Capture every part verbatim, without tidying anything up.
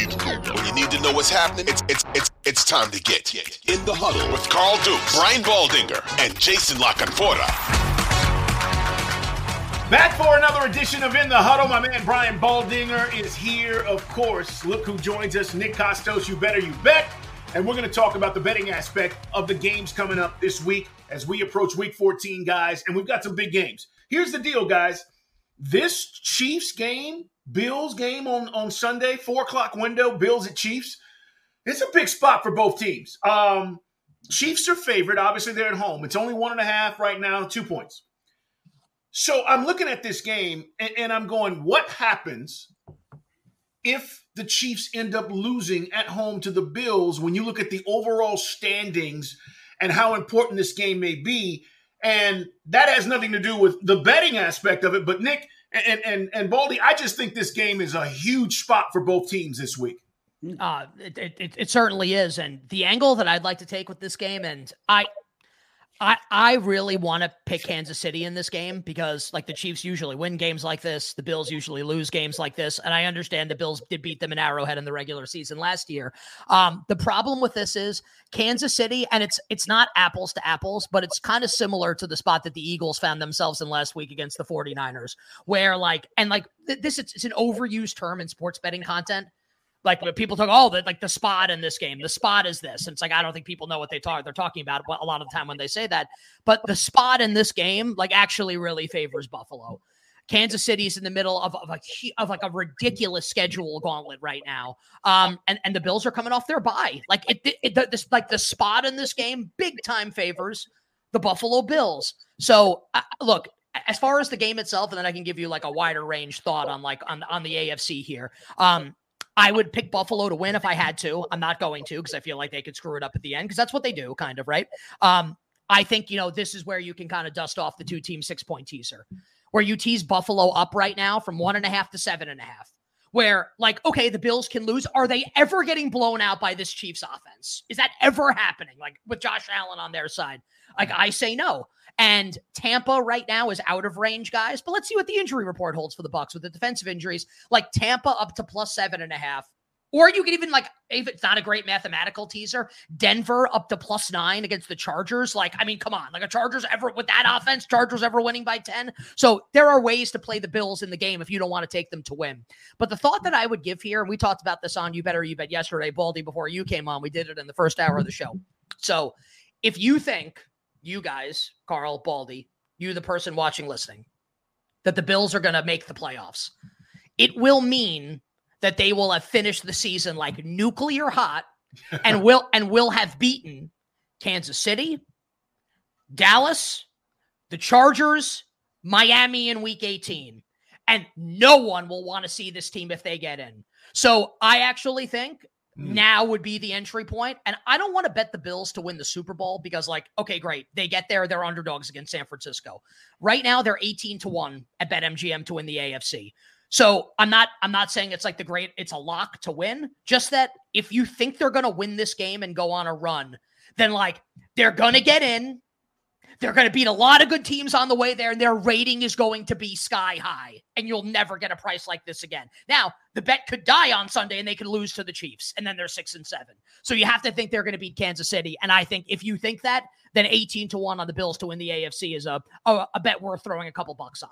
You, when you need to know what's happening, it's it's it's it's time to get in the huddle with Carl Dukes, Brian Baldinger, and Jason LaConforta. Back for another edition of In the Huddle. My man Brian Baldinger is here, of course. Look who joins us, Nick Kostos, You Better You Bet. And we're going to talk about the betting aspect of the games coming up this week as we approach week fourteen, guys. And we've got some big games. Here's the deal, guys. This Chiefs game, Bills game on, on Sunday, four o'clock window, Bills at Chiefs. It's a big spot for both teams. Um, Chiefs are favored. Obviously, they're at home. It's only one and a half right now, two points. So I'm looking at this game, and, and I'm going, what happens if the Chiefs end up losing at home to the Bills when you look at the overall standings and how important this game may be? And that has nothing to do with the betting aspect of it. But Nick and and, and Baldy, I just think this game is a huge spot for both teams this week. Uh, it, it, it certainly is. And the angle that I'd like to take with this game, and I I, I really want to pick Kansas City in this game because, like, the Chiefs usually win games like this. The Bills usually lose games like this. And I understand the Bills did beat them in Arrowhead in the regular season last year. Um, the problem with this is Kansas City, and it's it's not apples to apples, but it's kind of similar to the spot that the Eagles found themselves in last week against the forty-niners, where, like, and, like, th- this is it's an overused term in sports betting content. Like, when people talk, oh, the, like the spot in this game, the spot is this. And it's like, I don't think people know what they talk, they're talking about a lot of the time when they say that. But the spot in this game, like, actually really favors Buffalo. Kansas City's in the middle of, of a of like a ridiculous schedule gauntlet right now, um, and and the Bills are coming off their bye. Like it, it the, this, like the spot in this game, big time favors the Buffalo Bills. So uh, look. As far as the game itself, and then I can give you like a wider range thought on like on on the A F C here. Um, I would pick Buffalo to win if I had to. I'm not going to because I feel like they could screw it up at the end because that's what they do, kind of, right? Um, I think, you know, this is where you can kind of dust off the two-team six-point teaser, where you tease Buffalo up right now from one and a half to seven and a half, where, like, okay, the Bills can lose. Are they ever getting blown out by this Chiefs offense? Is that ever happening, like, with Josh Allen on their side? Like, I say no. And Tampa right now is out of range, guys. But let's see what the injury report holds for the Bucs with the defensive injuries. Like Tampa up to plus seven and a half. Or you could even, like, if it's not a great mathematical teaser, Denver up to plus nine against the Chargers. Like, I mean, come on. Like, a Chargers ever, with that offense, Chargers ever winning by ten? So there are ways to play the Bills in the game if you don't want to take them to win. But the thought that I would give here, and we talked about this on You Better You Bet yesterday, Baldy, before you came on. We did it in the first hour of the show. So if you think... you guys, Carl, Baldy, you the person watching, listening, that the Bills are going to make the playoffs. It will mean that they will have finished the season like nuclear hot and will and will have beaten Kansas City, Dallas, the Chargers, Miami in week eighteen. And no one will want to see this team if they get in. So I actually think now would be the entry point. And I don't want to bet the Bills to win the Super Bowl because, like, okay, great. They get there. They're underdogs against San Francisco. Right now, they're eighteen to one at BetMGM to win the A F C. So I'm not, I'm not saying it's like the great, it's a lock to win. Just that if you think they're going to win this game and go on a run, then, like, they're going to get in. They're going to beat a lot of good teams on the way there, and their rating is going to be sky high, and you'll never get a price like this again. Now, the bet could die on Sunday, and they could lose to the Chiefs, and then they're six and seven. So you have to think they're going to beat Kansas City, and I think if you think that, then eighteen to one on the Bills to win the A F C is a, a, a bet worth throwing a couple bucks on.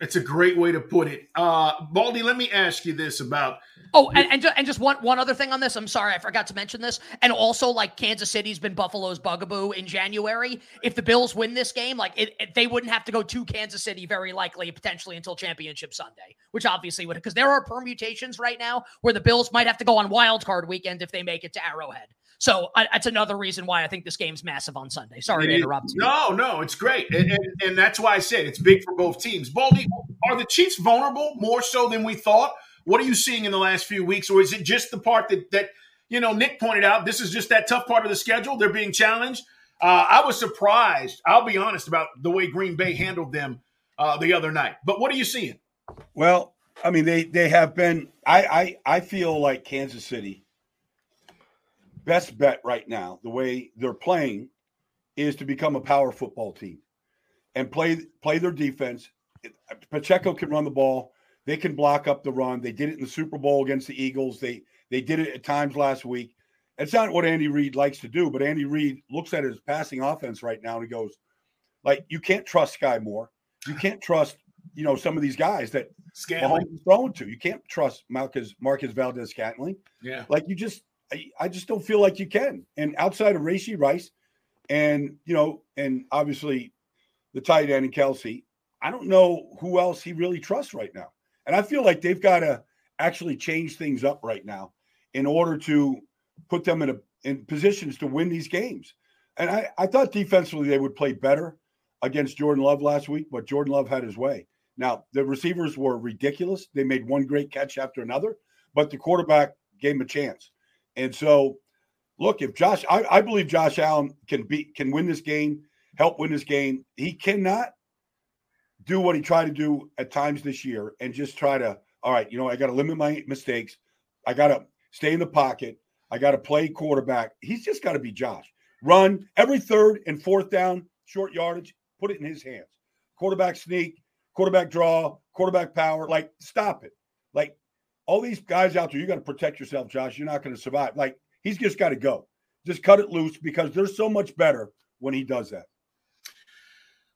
It's a great way to put it. Uh, Baldy, let me ask you this about... Oh, and and, and just one, one other thing on this. I'm sorry, I forgot to mention this. And also, like, Kansas City's been Buffalo's bugaboo in January. If the Bills win this game, like, it, it, they wouldn't have to go to Kansas City very likely, potentially, until Championship Sunday, which obviously would... Because there are permutations right now where the Bills might have to go on wild card weekend if they make it to Arrowhead. So I, that's another reason why I think this game's massive on Sunday. Sorry it, to interrupt you. No, no, it's great. And, and, and that's why I said it's big for both teams. Baldy, are the Chiefs vulnerable more so than we thought? What are you seeing in the last few weeks? Or is it just the part that, that you know, Nick pointed out, this is just that tough part of the schedule? They're being challenged. Uh, I was surprised, I'll be honest, about the way Green Bay handled them uh, the other night. But what are you seeing? Well, I mean, they, they have been I, – I, I feel like Kansas City – best bet right now, the way they're playing, is to become a power football team and play play their defense. Pacheco can run the ball. They can block up the run. They did it in the Super Bowl against the Eagles. They they did it at times last week. It's not what Andy Reid likes to do, but Andy Reid looks at his passing offense right now and he goes, like, you can't trust Sky Moore. You can't trust, you know, some of these guys that Mahomes is throwing to. You can't trust Marcus, Marcus Valdes-Scantling. Yeah. Like, you just – I just don't feel like you can. And outside of Rashee Rice and, you know, and obviously the tight end and Kelsey, I don't know who else he really trusts right now. And I feel like they've got to actually change things up right now in order to put them in a in positions to win these games. And I, I thought defensively they would play better against Jordan Love last week, but Jordan Love had his way. Now, the receivers were ridiculous. They made one great catch after another, but the quarterback gave him a chance. And so, look, if Josh, I, I believe Josh Allen can be, can win this game, help win this game. He cannot do what he tried to do at times this year and just try to, all right, you know, I got to limit my mistakes. I got to stay in the pocket. I got to play quarterback. He's just got to be Josh. Run every third and fourth down, short yardage, put it in his hands. Quarterback sneak, quarterback draw, quarterback power. Like, stop it. Like, all these guys out there, you got to protect yourself, Josh. You're not going to survive. Like, he's just got to go. Just cut it loose because they're so much better when he does that.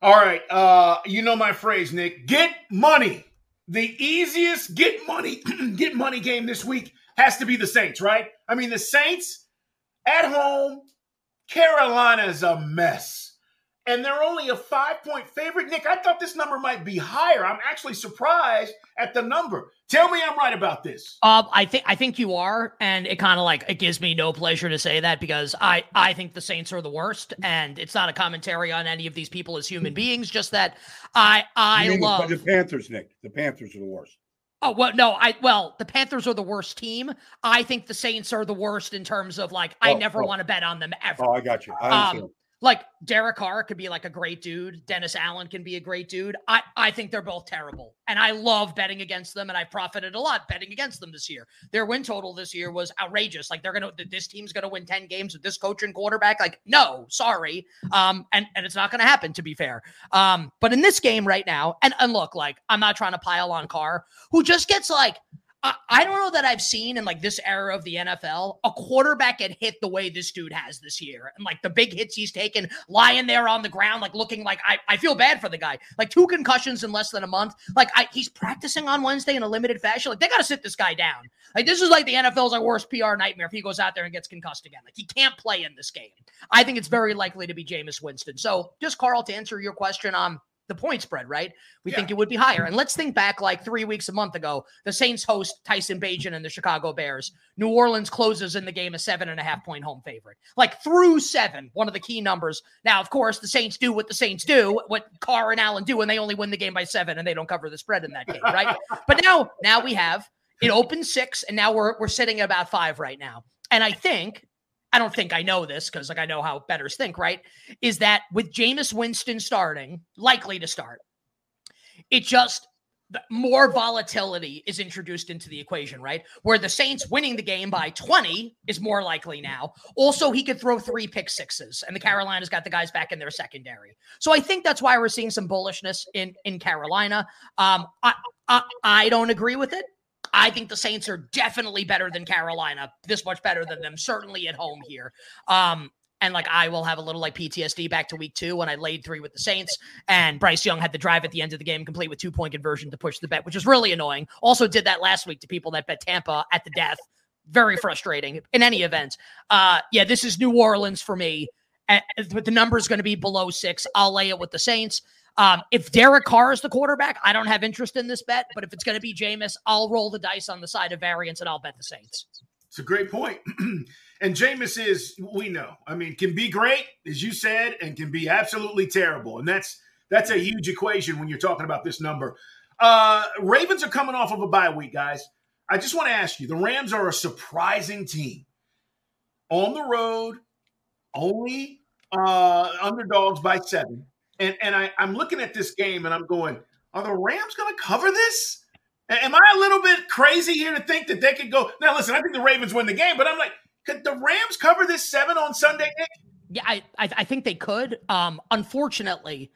All right. Uh, you know my phrase, Nick. Get money. The easiest get money, get money game this week has to be the Saints, right? I mean, the Saints at home, Carolina's a mess. And they're only a five-point favorite. Nick, I thought this number might be higher. I'm actually surprised at the number. Tell me I'm right about this. Uh, I think I think you are, and it kind of like it gives me no pleasure to say that because I, I think the Saints are the worst, and it's not a commentary on any of these people as human beings, just that I I love the Panthers, Nick. The Panthers are the worst. Oh, well, no, I, well, the Panthers are the worst team. I think the Saints are the worst in terms of like, I oh, never oh. want to bet on them ever. Oh, I got you. I understand. Um, like Derek Carr could be like a great dude. Dennis Allen can be a great dude. I, I think they're both terrible and I love betting against them. And I profited a lot betting against them this year. Their win total this year was outrageous. Like they're going to, this team's going to win ten games with this coach and quarterback. Like, no, sorry. Um, and, and it's not going to happen to be fair. Um, but in this game right now, and, and look, like I'm not trying to pile on Carr who just gets like, I, I don't know that I've seen in like this era of the N F L, a quarterback get hit the way this dude has this year. And like the big hits he's taken lying there on the ground, like looking like I, I feel bad for the guy, like two concussions in less than a month. Like I, he's practicing on Wednesday in a limited fashion. Like they got to sit this guy down. Like this is like the N F L's like worst P R nightmare. If he goes out there and gets concussed again, like he can't play in this game. I think it's very likely to be Jameis Winston. So just Carl, to answer your question on, um, the point spread, right? We yeah. think it would be higher. And let's think back like three weeks, a month ago, the Saints host Tyson Bajan and the Chicago Bears. New Orleans closes in the game a seven and a half point home favorite, like through seven, one of the key numbers. Now, of course, the Saints do what the Saints do, what Carr and Allen do, and they only win the game by seven and they don't cover the spread in that game, right? But now, now we have it opened six and now we're, we're sitting at about five right now. And I think, I don't think I know this because like I know how bettors think, right? Is that with Jameis Winston starting, likely to start, it just more volatility is introduced into the equation, right? Where the Saints winning the game by twenty is more likely now. Also, he could throw three pick sixes, and the Carolina's got the guys back in their secondary. So I think that's why we're seeing some bullishness in, in Carolina. Um, I, I I don't agree with it. I think the Saints are definitely better than Carolina, this much better than them, certainly at home here. Um, and like, I will have a little like P T S D back to week two when I laid three with the Saints and Bryce Young had the drive at the end of the game, complete with two point conversion to push the bet, which is really annoying. Also did that last week to people that bet Tampa at the death. Very frustrating in any event. Uh, yeah, this is New Orleans for me, and, but the number is going to be below six. I'll lay it with the Saints. Um, if Derek Carr is the quarterback, I don't have interest in this bet, but if it's going to be Jameis, I'll roll the dice on the side of variance and I'll bet the Saints. It's a great point. And Jameis is, we know, I mean, can be great, as you said, and can be absolutely terrible. And that's, that's a huge equation when you're talking about this number. Uh, Ravens are coming off of a bye week, guys. I just want to ask you, the Rams are a surprising team. On the road, only uh, underdogs by seven. And and I, I'm looking at this game and I'm going, are the Rams going to cover this? Am I a little bit crazy here to think that they could go? Now, listen, I think the Ravens win the game, but I'm like, could the Rams cover this seven on Sunday night? Yeah, I, I, I think they could. Um, unfortunately,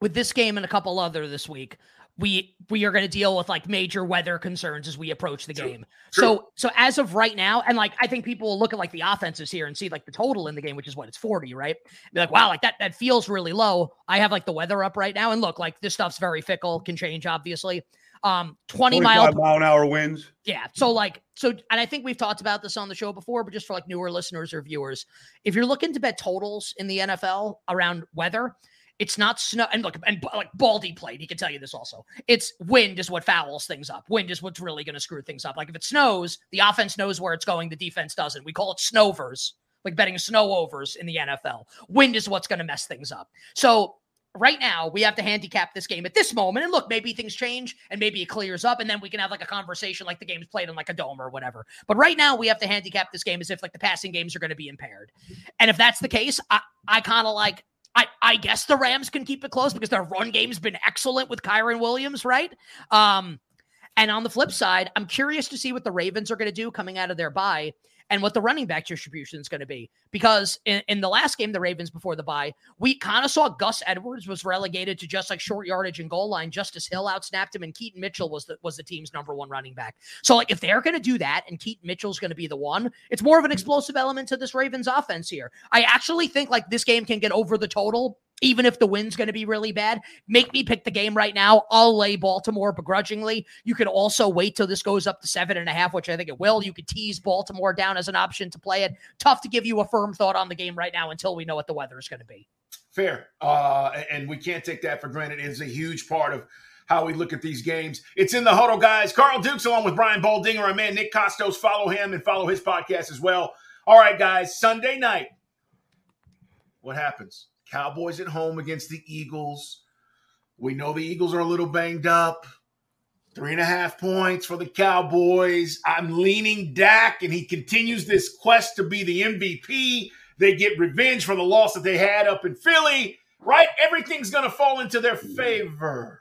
with this game and a couple other this week, we we are going to deal with like major weather concerns as we approach the game. True. True. So so as of right now, and like I think people will look at like the offenses here and see like the total in the game, which is what it's forty, right? Be like, wow, like that that feels really low. I have like the weather up right now, and look, like this stuff's very fickle, can change obviously. Um, twenty mile, mile an hour winds. Yeah. So like, so, and I think we've talked about this on the show before, but just for like newer listeners or viewers, if you're looking to bet totals in the N F L around weather, it's not snow. And look, and like Baldy played, he can tell you this also. It's wind is what fouls things up. Wind is what's really going to screw things up. Like if it snows, the offense knows where it's going. The defense doesn't. We call it snowvers, like betting snow overs in the N F L. Wind is what's going to mess things up. So right now, we have to handicap this game at this moment. And look, maybe things change and maybe it clears up and then we can have like a conversation like the game's played in like a dome or whatever. But right now, we have to handicap this game as if like the passing games are going to be impaired. And if that's the case, I, I kind of like, I, I guess the Rams can keep it close because their run game's been excellent with Kyron Williams, right? Um, and on the flip side, I'm curious to see what the Ravens are going to do coming out of their bye and what the running back distribution is going to be. Because in, in the last game, the Ravens before the bye, we kind of saw Gus Edwards was relegated to just like short yardage and goal line. Justice Hill outsnapped him, and Keaton Mitchell was the, was the team's number one running back. So like if they're going to do that and Keaton Mitchell's going to be the one, it's more of an explosive element to this Ravens offense here. I actually think like this game can get over the total, even if the wind's going to be really bad. Make me pick the game right now. I'll lay Baltimore begrudgingly. You could also wait till this goes up to seven and a half, which I think it will. You could tease Baltimore down as an option to play it. Tough to give you a firm thought on the game right now until we know what the weather is going to be. Fair. Uh, and we can't take that for granted. It is a huge part of how we look at these games. It's In the Huddle, guys. Carl Dukes along with Brian Baldinger, our man Nick Kostos. Follow him and follow his podcast as well. All right, guys. Sunday night. What happens? Cowboys at home against the Eagles. We know the Eagles are a little banged up. Three and a half points for the Cowboys. I'm leaning Dak, and he continues this quest to be the M V P. They get revenge for the loss that they had up in Philly, right? Everything's going to fall into their favor.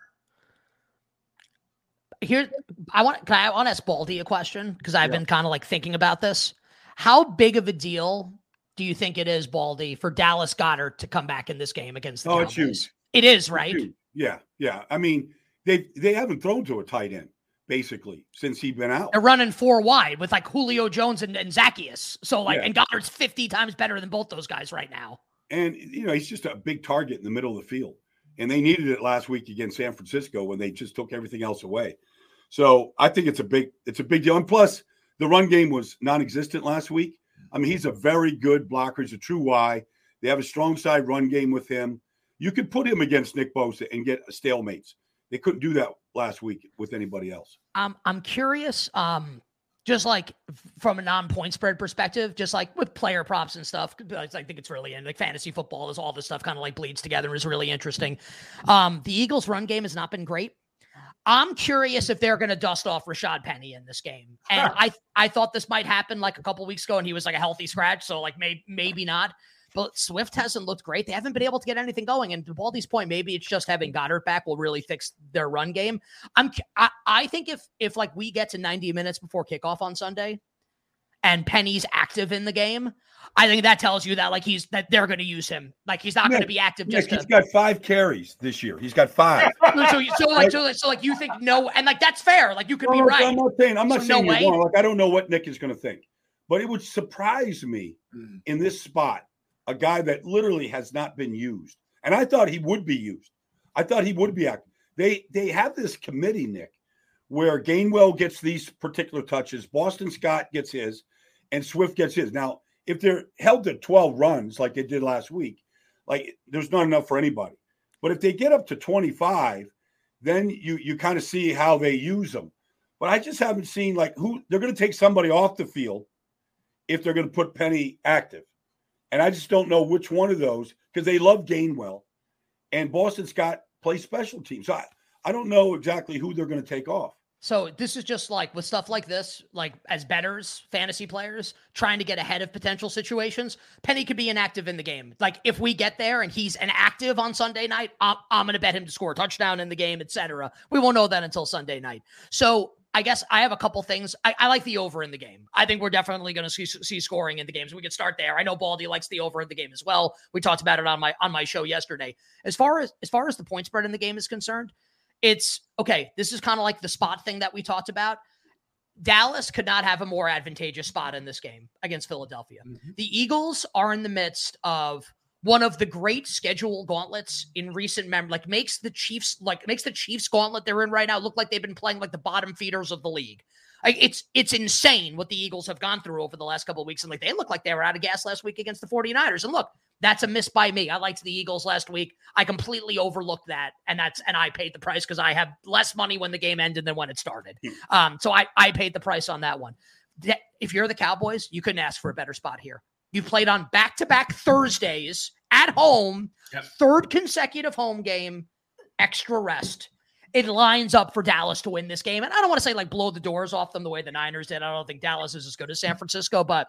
Here, I want, can I, I want to ask Baldy a question because I've yeah. been kind of like thinking about this. How big of a deal do you think it is, Baldy, for Dallas Goedert to come back in this game against the oh, Cowboys? It's huge. It is, right? It's huge. Yeah, yeah. I mean, they they haven't thrown to a tight end, basically, since he's been out. They're running four wide with, like, Julio Jones and, and Zacchaeus. So, like, yeah. and Goddard's fifty times better than both those guys right now. And, you know, he's just a big target in the middle of the field. And they needed it last week against San Francisco when they just took everything else away. So, I think it's a big it's a big deal. And plus, the run game was non-existent last week. I mean, he's a very good blocker. He's a true Y. They have a strong side run game with him. You could put him against Nick Bosa and get stalemates. They couldn't do that last week with anybody else. Um, I'm curious, um, just like from a non-point spread perspective, just like with player props and stuff, I think it's really in like fantasy football is all this stuff kind of like bleeds together and is really interesting. Um, the Eagles' run game has not been great. I'm curious if they're going to dust off Rashad Penny in this game. And I I thought this might happen like a couple weeks ago, and he was like a healthy scratch, so like may, maybe not. But Swift hasn't looked great. They haven't been able to get anything going. And to Baldy's point, maybe it's just having Goddard back will really fix their run game. I'm, I, I think if if like we get to ninety minutes before kickoff on Sunday and Penny's active in the game, I think that tells you that like he's that they're going to use him. Like he's not yeah, going to be active. Yeah, just he's to, got five carries this year. He's got five. so, so, like, so, so like you think no, and like that's fair. Like you could no, be right. I'm not saying I'm not so saying no you're wrong. Like I don't know what Nick is going to think, but it would surprise me mm. in this spot a guy that literally has not been used, and I thought he would be used. I thought he would be active. They they have this committee, Nick, where Gainwell gets these particular touches, Boston Scott gets his, and Swift gets his. Now, if they're held to twelve runs like they did last week, like there's not enough for anybody. But if they get up to twenty-five, then you you kind of see how they use them. But I just haven't seen like who they're going to take somebody off the field if they're going to put Penny active. And I just don't know which one of those because they love Gainwell and Boston Scott plays special teams. So I, I don't know exactly who they're going to take off. So this is just like with stuff like this, like as bettors, fantasy players, trying to get ahead of potential situations. Penny could be inactive in the game. Like if we get there and he's inactive on Sunday night, I'm, I'm going to bet him to score a touchdown in the game, et cetera. We won't know that until Sunday night. So I guess I have a couple things. I, I like the over in the game. I think we're definitely going to see, see scoring in the games. We could start there. I know Baldy likes the over in the game as well. We talked about it on my on my show yesterday. As far as as far as the point spread in the game is concerned, it's, okay, this is kind of like the spot thing that we talked about. Dallas could not have a more advantageous spot in this game against Philadelphia. Mm-hmm. The Eagles are in the midst of one of the great schedule gauntlets in recent memory, like makes the Chiefs, like makes the Chiefs gauntlet they're in right now look like they've been playing like the bottom feeders of the league. Like it's, it's insane what the Eagles have gone through over the last couple of weeks. And like, they look like they were out of gas last week against the 49ers. And look, that's a miss by me. I liked the Eagles last week. I completely overlooked that. And that's, and I paid the price because I have less money when the game ended than when it started. Um, so I, I paid the price on that one. If you're the Cowboys, you couldn't ask for a better spot here. You played on back-to-back Thursdays at home, yep. Third consecutive home game, extra rest. It lines up for Dallas to win this game. And I don't want to say like blow the doors off them the way the Niners did. I don't think Dallas is as good as San Francisco, but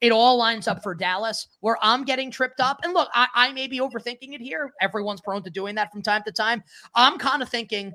it all lines up for Dallas where I'm getting tripped up. And look, I, I may be overthinking it here. Everyone's prone to doing that from time to time. I'm kind of thinking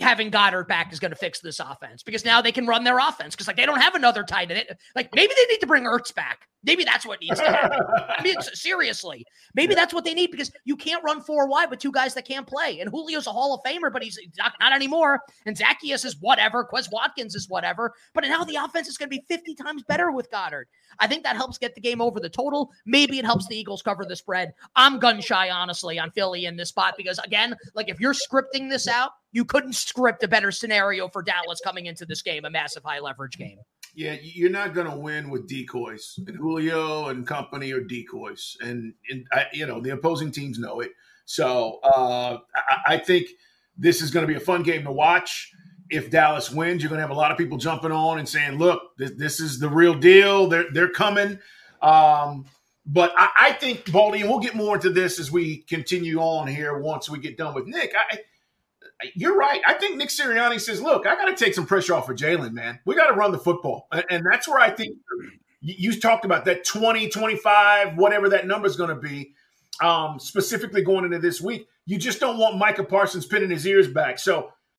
having Goddard back is going to fix this offense because now they can run their offense because like they don't have another tight end. Like maybe they need to bring Ertz back. Maybe that's what needs to happen. I mean, seriously, maybe yeah. that's what they need because you can't run four wide with two guys that can't play. And Julio's a Hall of Famer, but he's not, not anymore. And Zacchaeus is whatever. Quez Watkins is whatever. But now the offense is going to be fifty times better with Goddard. I think that helps get the game over the total. Maybe it helps the Eagles cover the spread. I'm gun shy, honestly, on Philly in this spot because, again, like if you're scripting this out, you couldn't script a better scenario for Dallas coming into this game, a massive high leverage game. Yeah, you're not going to win with decoys. And Julio and company are decoys. And, and I, you know, the opposing teams know it. So uh, I, I think this is going to be a fun game to watch. If Dallas wins, you're going to have a lot of people jumping on and saying, look, this, this is the real deal. They're, they're coming. Um, but I, I think, Baldy, and we'll get more into this as we continue on here once we get done with Nick. I You're right. I think Nick Sirianni says, look, I got to take some pressure off of Jalen, man. We got to run the football. And that's where I think you talked about that twenty, twenty-five, whatever that number is going to be, um, specifically going into this week. You just don't want Micah Parsons pinning his ears back. So